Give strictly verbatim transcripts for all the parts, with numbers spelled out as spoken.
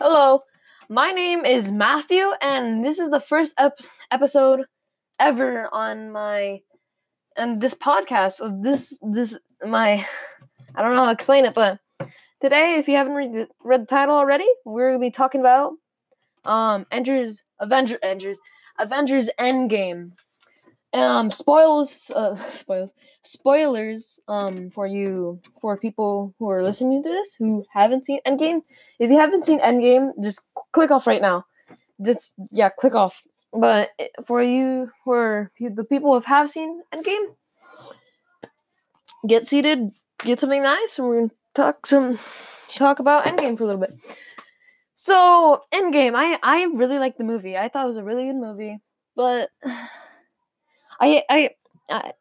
Hello, my name is Matthew, and this is the first ep- episode ever on my and this podcast of this this my I don't know how to explain it, but today, if you haven't read the, read the title already, we're gonna be talking about um Avengers Avenger Avengers Avengers Endgame. Um, spoils, uh, spoils, spoilers, um, for you, for people who are listening to this, who haven't seen Endgame. If you haven't seen Endgame, just click off right now. Just, yeah, click off. But for you, for the people who have seen Endgame, get seated, get something nice, and we're gonna talk some, talk about Endgame for a little bit. So, Endgame, I, I really liked the movie. I thought it was a really good movie, but... I, I, I,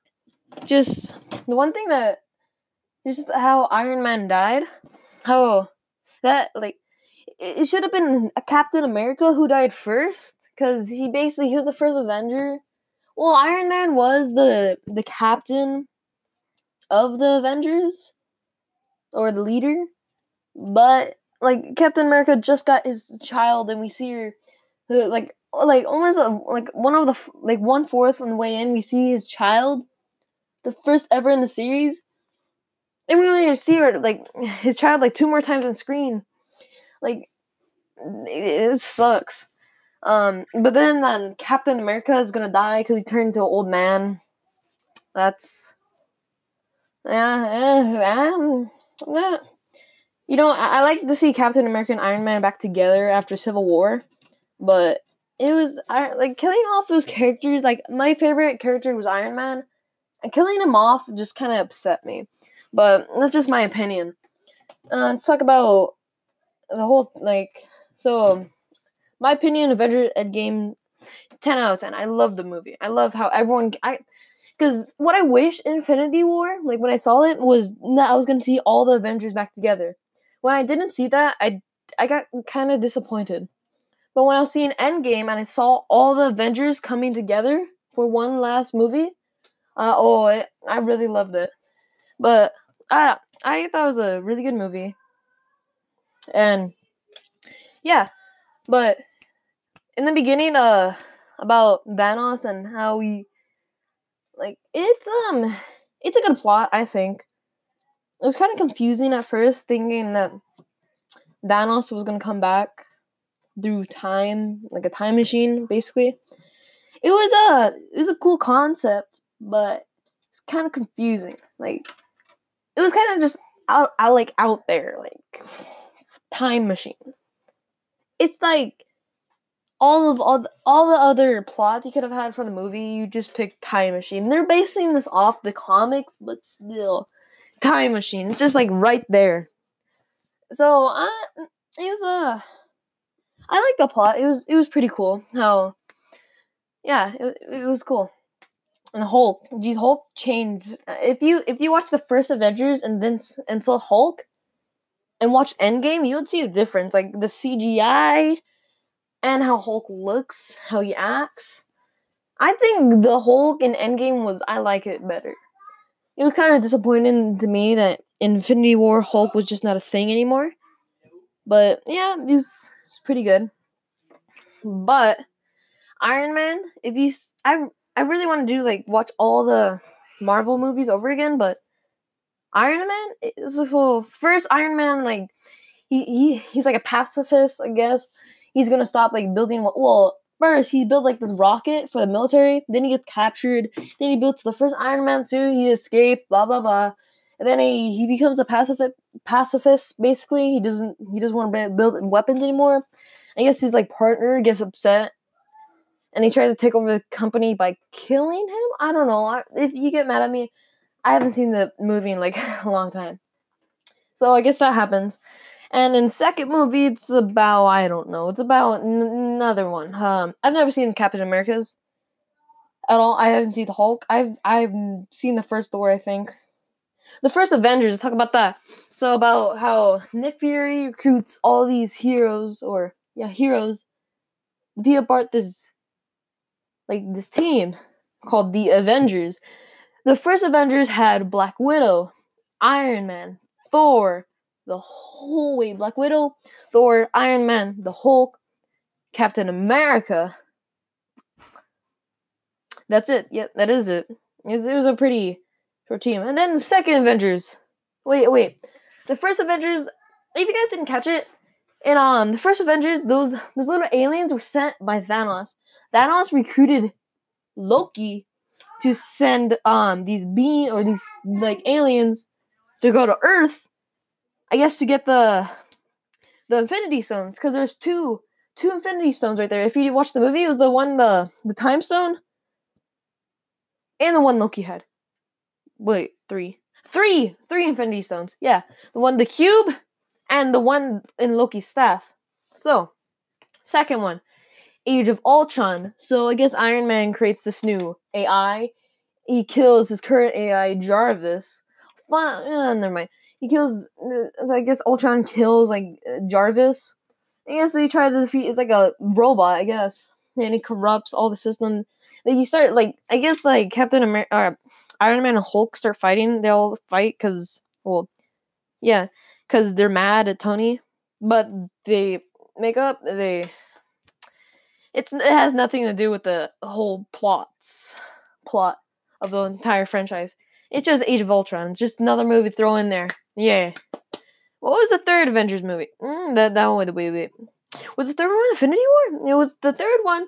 just, the one thing that, just how Iron Man died, how, that, like, it, it should have been a Captain America who died first, because he basically, he was the first Avenger. Well, Iron Man was the, the captain of the Avengers, or the leader, but, like, Captain America just got his child, and we see her, like, Like, almost, a, like, one of the, like, one-fourth on the way in, we see his child, the first ever in the series, and we only see her, like, his child, like, two more times on screen. Like, it, it sucks. Um, but then, um, Captain America is gonna die because he turned into an old man. That's, yeah, uh, uh, uh, you know, I, I like to see Captain America and Iron Man back together after Civil War, but... It was, like, killing off those characters, like, my favorite character was Iron Man, and killing him off just kind of upset me, but that's just my opinion. Uh, let's talk about the whole, like, so, my opinion, Avengers Endgame, ten out of ten, I love the movie. I love how everyone, I, because what I wish Infinity War, like, when I saw it, was that I was going to see all the Avengers back together. When I didn't see that, I, I got kind of disappointed. But when I was seeing Endgame and I saw all the Avengers coming together for one last movie, uh, oh, it, I really loved it. But I I thought it was a really good movie. And, yeah. But in the beginning, uh, about Thanos and how he, like, it's, um, it's a good plot, I think. It was kind of confusing at first, thinking that Thanos was going to come back through time, like a time machine, basically. It was a it was a cool concept, but it's kind of confusing. Like, it was kind of just out, out, like out there, like time machine. It's like all of all the, all the other plots you could have had for the movie. You just picked time machine. They're basing this off the comics, but still, time machine. It's just like right there. So I it was a. I like the plot. It was it was pretty cool. How, yeah, it, it was cool. And Hulk, geez, Hulk changed. If you if you watch the first Avengers and then and saw Hulk, and watch Endgame, you would see the difference, like the C G I, and how Hulk looks, how he acts. I think the Hulk in Endgame was I like it better. It was kind of disappointing to me that Infinity War Hulk was just not a thing anymore. But yeah, it was. Pretty good, but Iron Man. If you, I, I really want to do like watch all the Marvel movies over again. But Iron Man is the first Iron Man. Like he, he, he's like a pacifist. I guess he's gonna stop like building. Well, first he built like this rocket for the military. Then he gets captured. Then he builds the first Iron Man suit. He escaped. Blah blah blah. And then he, he becomes a pacifist, pacifist, basically. He doesn't he doesn't want to build weapons anymore. I guess his, like, partner gets upset. And he tries to take over the company by killing him? I don't know. I, if you get mad at me, I haven't seen the movie in, like, a long time. So I guess that happens. And in second movie, it's about, I don't know. It's about n- another one. Um, I've never seen Captain America's at all. I haven't seen the Hulk. I've, I've seen the first Thor, I think. The first Avengers, talk about that. So about how Nick Fury recruits all these heroes, or, yeah, heroes, to be a part of this, like, this team called the Avengers. The first Avengers had Black Widow, Iron Man, Thor, the whole way. Black Widow, Thor, Iron Man, the Hulk, Captain America. That's it. Yeah, that is it. It was, it was a pretty short team. And then the second Avengers. Wait, wait. The first Avengers, if you guys didn't catch it, in um the first Avengers, those those little aliens were sent by Thanos. Thanos recruited Loki to send um these beings or these like aliens to go to Earth, I guess, to get the the Infinity Stones, because there's two two Infinity Stones right there. If you watch the movie, it was the one the the Time Stone and the one Loki had. Wait, three. Three! Three Infinity Stones. Yeah. The one, the cube, and the one in Loki's staff. So, second one. Age of Ultron. So, I guess Iron Man creates this new A I. He kills his current A I, Jarvis. Fun, uh, never mind. He kills, uh, so I guess Ultron kills, like, uh, Jarvis. I guess they try to defeat, it's like a robot, I guess. And he corrupts all the system. Then you start, like, I guess, like, Captain America, uh, Iron Man and Hulk start fighting. They all fight because, well, yeah, because they're mad at Tony. But they make up. They, it's it has nothing to do with the whole plots plot of the entire franchise. It's just Age of Ultron. It's just another movie to throw in there. Yeah. What was the third Avengers movie? Mm, that that one wait wait was the third one Infinity War? It was the third one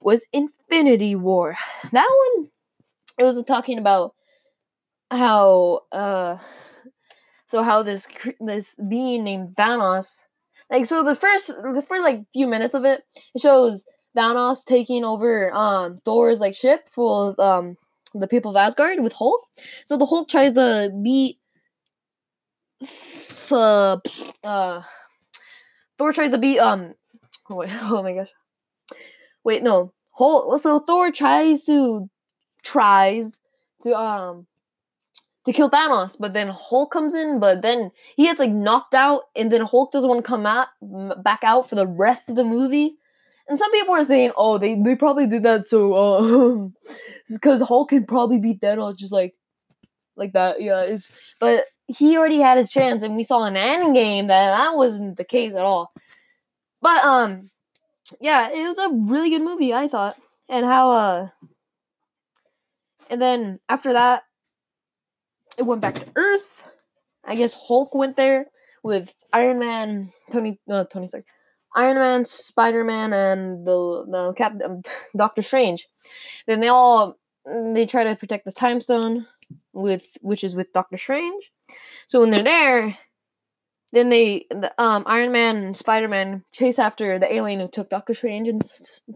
was Infinity War. That one. It was talking about how, uh, so how this this being named Thanos, like, so the first, the first, like, few minutes of it, it shows Thanos taking over, um, Thor's, like, ship full of, um, the people of Asgard with Hulk. So the Hulk tries to beat, uh, uh Thor tries to beat, um, oh, wait, oh my gosh, wait, no, Hulk, so Thor tries to, tries to um to kill Thanos, but then Hulk comes in, but then he gets, like, knocked out, and then Hulk doesn't want to come out back out for the rest of the movie. And some people are saying, oh, they, they probably did that so uh because Hulk can probably beat Thanos just like like that. Yeah, it's but he already had his chance, and we saw in Endgame that that wasn't the case at all. But um yeah, it was a really good movie, I thought. And how uh And then, after that, it went back to Earth. I guess Hulk went there with Iron Man, Tony, no, Tony Stark, Iron Man, Spider-Man, and the, the Cap, um, Doctor Strange. Then they all, they try to protect the Time Stone, with which is with Doctor Strange. So when they're there, then they, the, um, Iron Man and Spider-Man chase after the alien who took Doctor Strange and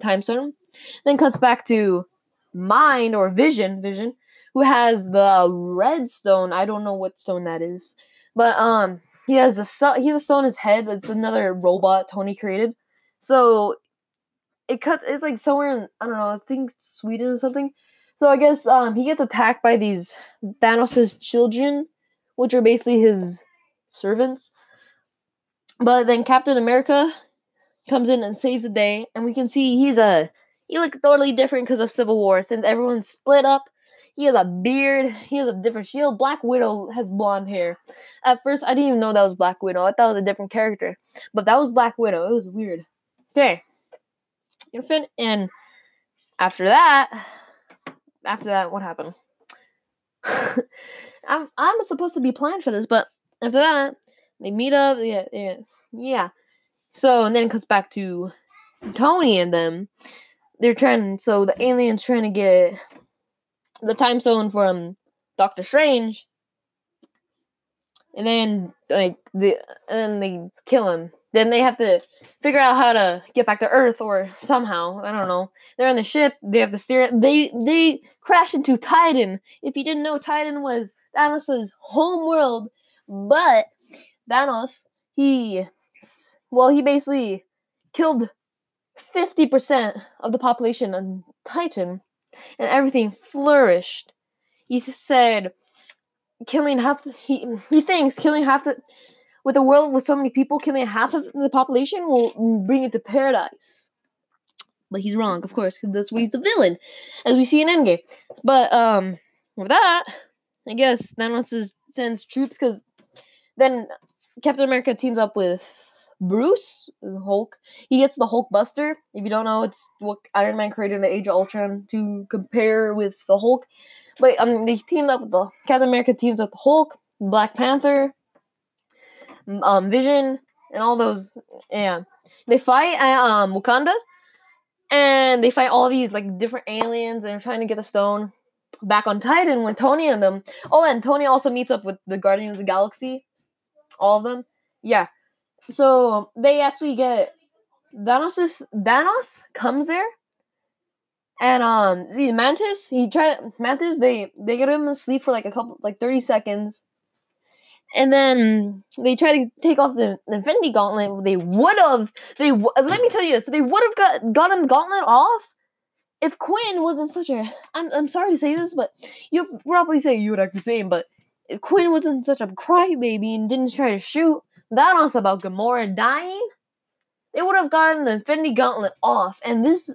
Time Stone. Then cuts back to Mind or Vision, Vision, who has the red stone. I don't know what stone that is, but um, he has a so- he has a stone in his head. It's another robot Tony created. So it cuts. It's like somewhere in, I don't know. I think Sweden or something. So I guess um, he gets attacked by these Thanos' children, which are basically his servants. But then Captain America comes in and saves the day, and we can see he's a He looks totally different because of Civil War. Since everyone's split up, he has a beard. He has a different shield. Black Widow has blonde hair. At first, I didn't even know that was Black Widow. I thought it was a different character. But that was Black Widow. It was weird. Okay. And after that, after that, what happened? I'm, I'm supposed to be planned for this, but after that, they meet up. Yeah, yeah, yeah. So, and then it comes back to Tony and them. They're trying, so the alien's trying to get the Time Stone from Doctor Strange, and then, like, the, and they kill him. Then they have to figure out how to get back to Earth, or somehow, I don't know. They're on the ship, they have to steer it, they, they crash into Titan. If you didn't know, Titan was Thanos' home world, but Thanos, he, well, he basically killed fifty percent of the population on Titan, and everything flourished. He said, killing half, the, he, he thinks killing half the, with a world with so many people, killing half of the population will bring it to paradise. But he's wrong, of course, because that's why he's the villain, as we see in Endgame. But, um, with that, I guess Thanos sends troops, because then Captain America teams up with Bruce, Hulk. He gets the Hulkbuster. If you don't know, it's what Iron Man created in the Age of Ultron to compare with the Hulk. But um, they teamed up with the Captain America teams up with Hulk, Black Panther, um, Vision, and all those. Yeah, they fight at, um Wakanda, and they fight all these like different aliens, and they're trying to get the stone back on Titan when Tony and them. Oh, and Tony also meets up with the Guardians of the Galaxy, all of them. Yeah. So, they actually get, Thanos is, Thanos comes there, and, um, see, Mantis, he tried, Mantis, they, they get him to sleep for, like, a couple, like, thirty seconds, and then they try to take off the, the Infinity Gauntlet. They would've, they, let me tell you this, they would've got, got him Gauntlet off if Quinn wasn't such a, I'm, I'm sorry to say this, but you'll probably say you would act the same, but if Quinn wasn't such a crybaby and didn't try to shoot Thanos about Gamora dying, they would have gotten the Infinity Gauntlet off, and this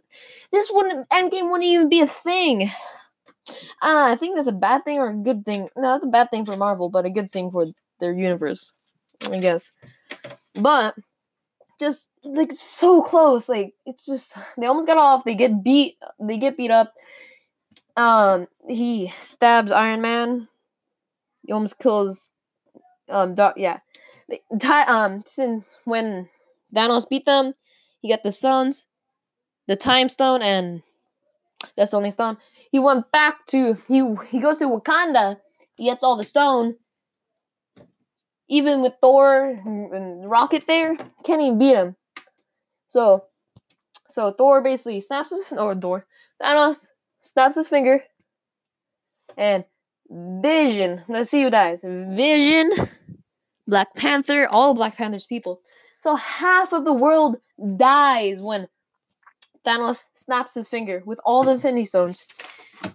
this wouldn't Endgame wouldn't even be a thing. Uh, I think that's a bad thing or a good thing. No, that's a bad thing for Marvel, but a good thing for their universe, I guess. But just like so close, like it's just they almost got off. They get beat. They get beat up. Um, he stabs Iron Man. He almost kills. Um, doc, yeah. Um, since when Thanos beat them, he got the stones, the Time Stone, and that's the only stone. He went back to, he he goes to Wakanda, he gets all the stone. Even with Thor and, and Rocket there, can't even beat him. So, so Thor basically snaps his, or Thor, Thanos snaps his finger, and Vision, let's see who dies. Vision, Black Panther, all Black Panther's people. So half of the world dies when Thanos snaps his finger with all the Infinity Stones.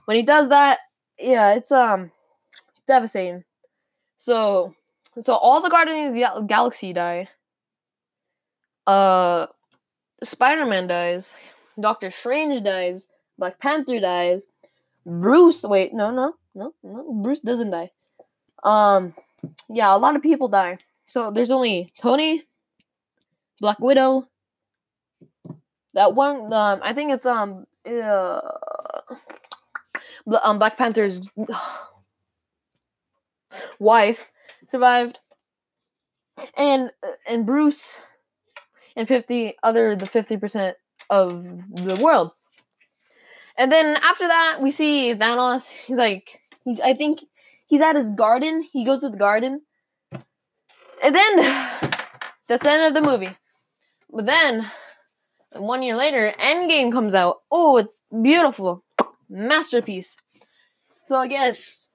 When he does that, yeah, it's um devastating. So, so all the Guardians of the Galaxy die. Uh, Spider-Man dies. Doctor Strange dies. Black Panther dies. Bruce, wait, no, no, no, no. Bruce doesn't die. Um. Yeah, a lot of people die. So there's only Tony, Black Widow, that one. Um, I think it's um, uh, um, Black Panther's wife survived, and and Bruce, and fifty other the fifty percent of the world. And then after that, we see Thanos. He's like, he's I think. He's at his garden. He goes to the garden. And then, that's the end of the movie. But then, one year later, Endgame comes out. Oh, it's beautiful. Masterpiece. So I guess,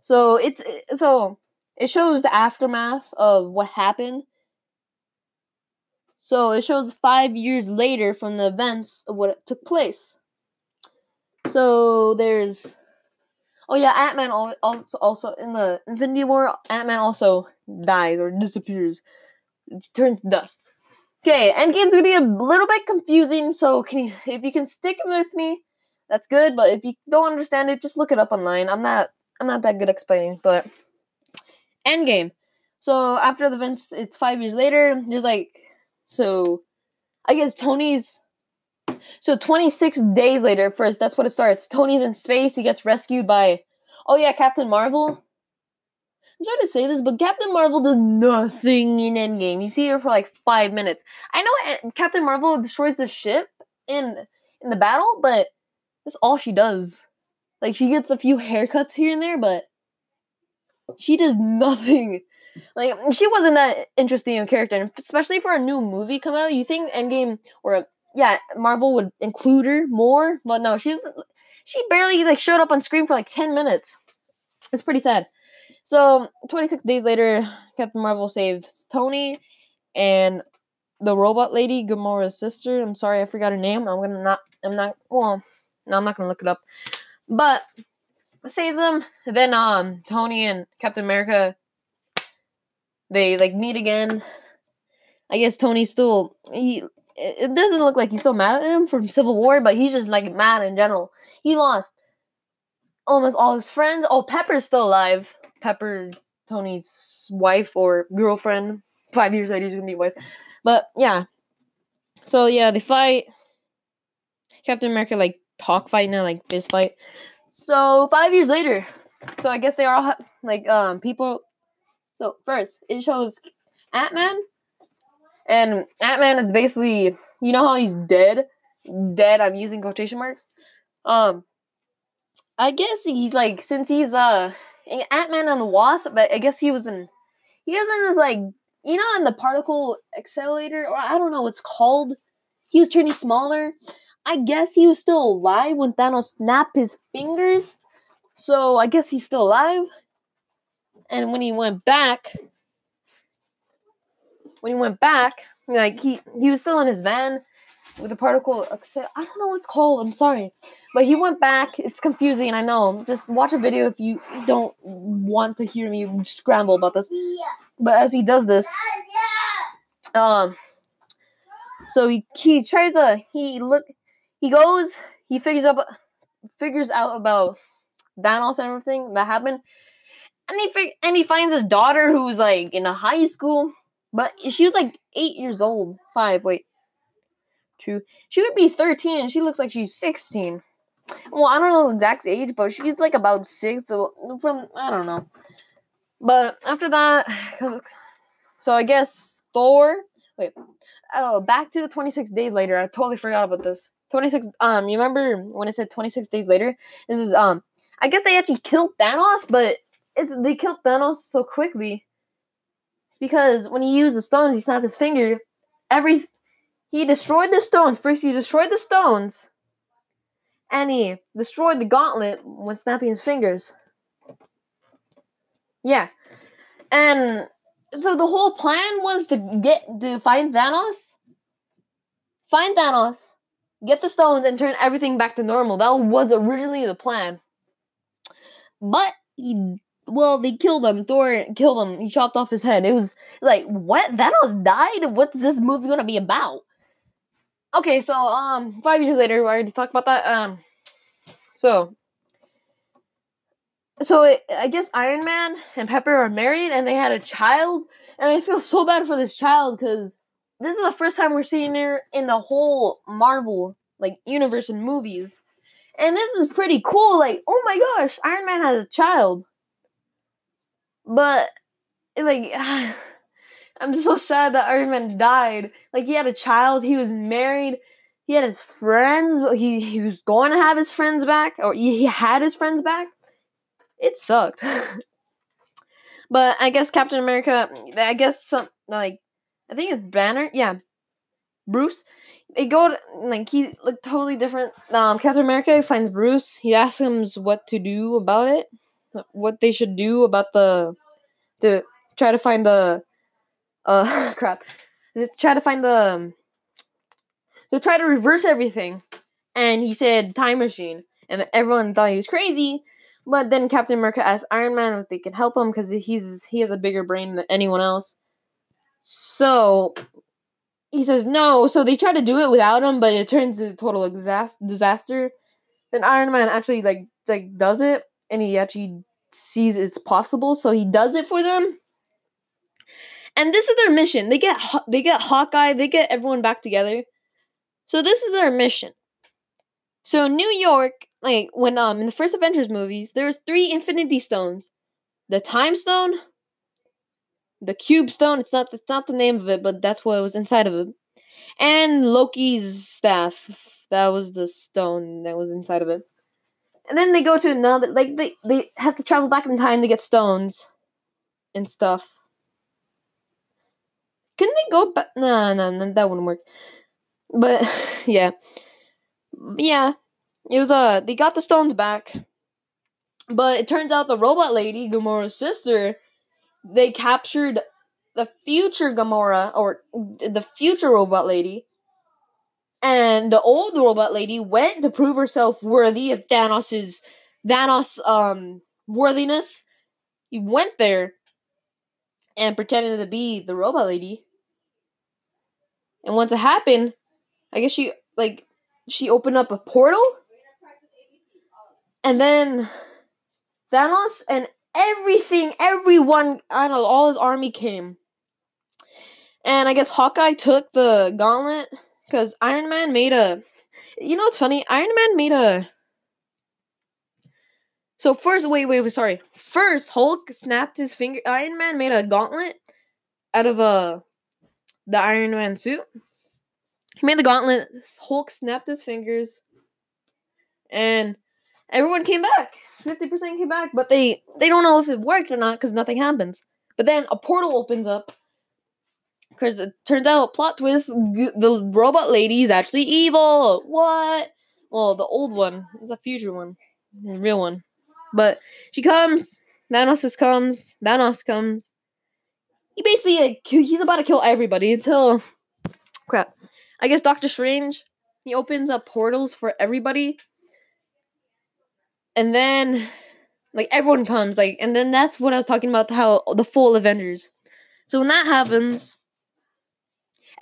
so it's, so it shows the aftermath of what happened. So it shows five years later from the events of what took place. So there's, oh yeah, Ant-Man also, also in the Infinity War, Ant-Man also dies or disappears. Turns to dust. Okay, Endgame's gonna be a little bit confusing, so can you, if you can stick with me, that's good, but if you don't understand it, just look it up online. I'm not I'm not that good at explaining, but Endgame. So after the events, it's five years later, there's like, so I guess Tony's So twenty-six days later, first, that's what it starts. Tony's in space. He gets rescued by, oh yeah, Captain Marvel. I'm sorry to say this, but Captain Marvel does nothing in Endgame. You see her for like five minutes. I know Captain Marvel destroys the ship in in the battle, but that's all she does. Like, she gets a few haircuts here and there, but she does nothing. Like, she wasn't that interesting of a character, and especially for a new movie come out. You think Endgame or a Yeah, Marvel would include her more, but no, she's she barely like showed up on screen for like ten minutes. It's pretty sad. So twenty-six days later, Captain Marvel saves Tony and the robot lady, Gamora's sister. I'm sorry, I forgot her name. I'm gonna not. I'm not. Well, no, I'm not gonna look it up. But saves them. Then um, Tony and Captain America, they like meet again. I guess Tony's still he. It doesn't look like he's still mad at him from Civil War, but he's just, like, mad in general. He lost almost all his friends. Oh, Pepper's still alive. Pepper's Tony's wife or girlfriend. Five years later, he's gonna be wife. But yeah, so yeah, they fight. Captain America like talk fight now, like fist fight. So five years later, so I guess they are all ha- like um people. So first, it shows Ant-Man, and Ant-Man is basically, you know how he's dead, dead. I'm using quotation marks. Um, I guess he's like, since he's uh Ant-Man and the Wasp, but I guess he was in, he was in this like, you know, in the particle accelerator, or I don't know what's called. He was turning smaller. I guess he was still alive when Thanos snapped his fingers. So I guess he's still alive. And when he went back, when he went back, like he, he was still in his van with a particle accelerator. I don't know what it's called. I'm sorry. But he went back. It's confusing. I know. Just watch a video if you don't want to hear me scramble about this. Yeah. But as he does this, um, so he, he tries to, he look, he goes, he figures up, figures out about Thanos and everything that happened, and he fig- and he finds his daughter who's like in a high school, but she was like eight years old, five, wait, two, she would be thirteen, and she looks like she's sixteen. Well, I don't know the exact age, but she's like about six, so from, I don't know. But after that, so I guess Thor, wait, oh, back to the twenty-six days later. I totally forgot about this. twenty-six, um, you remember when I said twenty-six days later? This is, um, I guess they actually killed Thanos, but it's they killed Thanos so quickly. It's because when he used the stones, he snapped his finger. Every, he destroyed the stones. First, he destroyed the stones. And he destroyed the gauntlet when snapping his fingers. Yeah, and so the whole plan was to get to find Thanos, find Thanos, get the stones, and turn everything back to normal. That was originally the plan. But he, well, they killed him. Thor killed him. He chopped off his head. It was like, what? Thanos died? What's this movie gonna be about? Okay, so um, five years later, we already talked about that. Um, so. So, it, I guess Iron Man and Pepper are married, and they had a child, and I feel so bad for this child, because this is the first time we're seeing her in the whole Marvel, like, universe and movies, and this is pretty cool, like, oh my gosh, Iron Man has a child, but, like, I'm so sad that Iron Man died, like, he had a child, he was married, he had his friends, but he, he was going to have his friends back, or he, he had his friends back. It sucked. But I guess Captain America, I guess some, like, I think it's Banner, yeah, Bruce, they go, to, like, he looked totally different. Um, Captain America finds Bruce, he asks him what to do about it, what they should do about the, to try to find the, uh, crap, to try to find the, to try to reverse everything, and he said, time machine, and everyone thought he was crazy. But then Captain America asks Iron Man if they can help him because he's he has a bigger brain than anyone else. So he says no. So they try to do it without him, but it turns into a total disaster. Then Iron Man actually like like does it, and he actually sees it's possible, so he does it for them. And this is their mission. They get they get Hawkeye. They get everyone back together. So this is their mission. So New York. Like, when, um, in the first Avengers movies, there was three Infinity Stones. The Time Stone, the Cube Stone, it's not, it's not the name of it, but that's what was inside of it. And Loki's staff, that was the stone that was inside of it. And then they go to another, like, they, they have to travel back in time to get stones and stuff. Couldn't they go back? Nah, nah, nah, that wouldn't work. But, yeah. Yeah. It was, uh, they got the stones back, but it turns out the robot lady, Gamora's sister, they captured the future Gamora, or the future robot lady, and the old robot lady went to prove herself worthy of Thanos' Thanos, um, worthiness. He went there and pretended to be the robot lady, and once it happened, I guess she, like, she opened up a portal. And then Thanos and everything, everyone, I don't know, all his army came. And I guess Hawkeye took the gauntlet, because Iron Man made a, you know what's funny? Iron Man made a, so first, wait, wait, wait, sorry. First, Hulk snapped his finger, Iron Man made a gauntlet out of a, the Iron Man suit. He made the gauntlet, Hulk snapped his fingers, and everyone came back. fifty percent came back, but they, they don't know if it worked or not, because nothing happens. But then a portal opens up, because it turns out, plot twist, the robot lady is actually evil. What? Well, the old one. The future one. The real one. But she comes. Thanos just comes. Thanos comes. He basically, he's about to kill everybody until... Crap. I guess Doctor Strange, he opens up portals for everybody. And then, like, everyone comes. like, And then that's what I was talking about, how the full Avengers. So when that happens...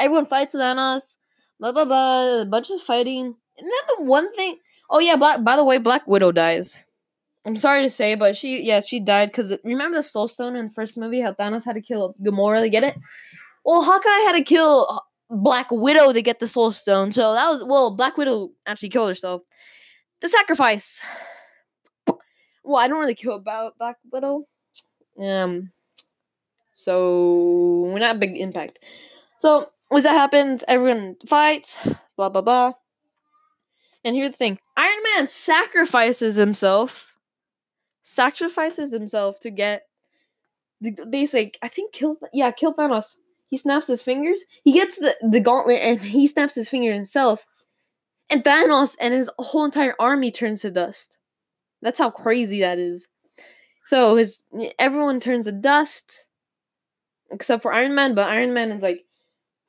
Everyone fights Thanos, blah, blah, blah, a bunch of fighting. Isn't that the one thing? Oh, yeah, by, by the way, Black Widow dies. I'm sorry to say, but she, yeah, she died because, remember the Soul Stone in the first movie, how Thanos had to kill Gamora to get it? Well, Hawkeye had to kill Black Widow to get the Soul Stone, so that was, well, Black Widow actually killed herself. The sacrifice. Well, I don't really care about Black Widow. Um, so, we're not a big impact. So, once that happens, everyone fights, blah, blah, blah. And here's the thing. Iron Man sacrifices himself. Sacrifices himself to get... Basically, I think kill... Yeah, kill Thanos. He snaps his fingers. He gets the, the gauntlet and he snaps his finger himself. And Thanos and his whole entire army turns to dust. That's how crazy that is. So, his everyone turns to dust. Except for Iron Man, but Iron Man is like...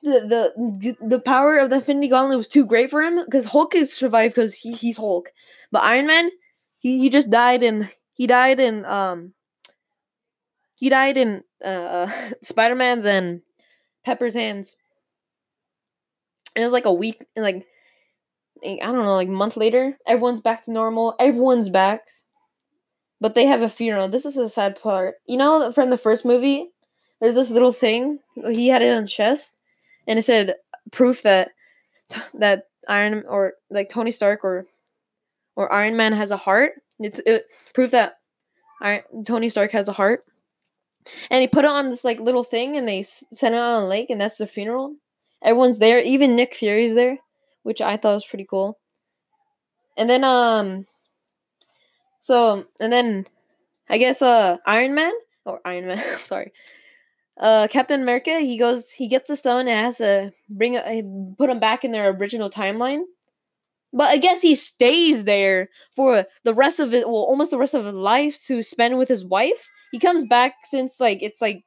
The, the the power of the Infinity Gauntlet was too great for him, because Hulk is survived because he, he's Hulk. But Iron Man, he, he just died in he died in um he died in uh Spider-Man's and Pepper's hands. And it was like a week, and like I don't know, like a month later, everyone's back to normal. Everyone's back, but they have a funeral. This is a sad part, you know, from the first movie. There's this little thing he had it on his chest. And it said proof that that Iron or like Tony Stark or or Iron Man has a heart. It's it, proof that Iron, Tony Stark has a heart. And he put it on this like little thing, and they sent it on a lake, and that's the funeral. Everyone's there, even Nick Fury's there, which I thought was pretty cool. And then um, so and then I guess uh Iron Man or Iron Man, sorry. Uh, Captain America, he goes, he gets the stone and has to bring, a, put him back in their original timeline. But I guess he stays there for the rest of it, well, almost the rest of his life to spend with his wife. He comes back since, like, it's, like,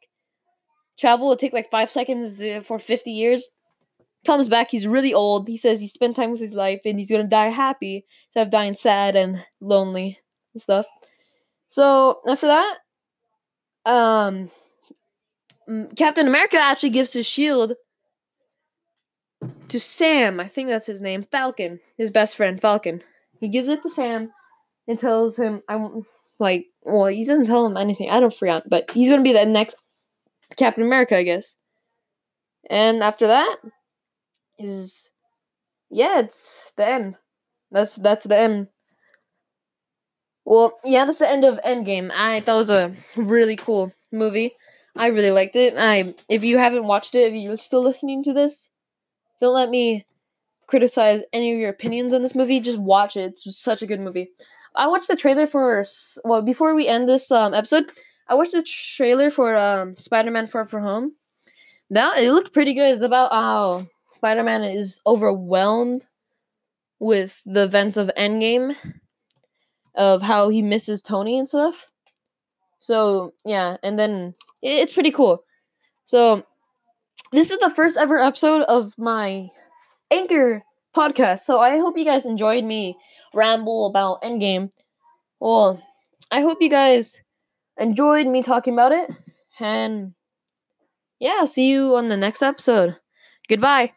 travel will take, like, five seconds to, for fifty years. Comes back, he's really old. He says he spent time with his life and he's gonna die happy instead of dying sad and lonely and stuff. So, after that, um... Captain America actually gives his shield to Sam. I think that's his name. Falcon. His best friend, Falcon. He gives it to Sam and tells him, I won't, like, well, he doesn't tell him anything. I don't forget, but he's going to be the next Captain America, I guess. And after that is, yeah, it's the end. That's, that's the end. Well, yeah, that's the end of Endgame. I thought it was a really cool movie. I really liked it. I if you haven't watched it, if you're still listening to this, don't let me criticize any of your opinions on this movie. Just watch it. It's such a good movie. I watched the trailer for well before we end this um, episode. I watched the trailer for um, Spider-Man: Far From Home. Now it looked pretty good. It's about how Spider-Man is overwhelmed with the events of Endgame, of how he misses Tony and stuff. So yeah, and then. It's pretty cool. So, this is the first ever episode of my Anchor podcast. So, I hope you guys enjoyed me ramble about Endgame. Well, I hope you guys enjoyed me talking about it. And, yeah, see you on the next episode. Goodbye.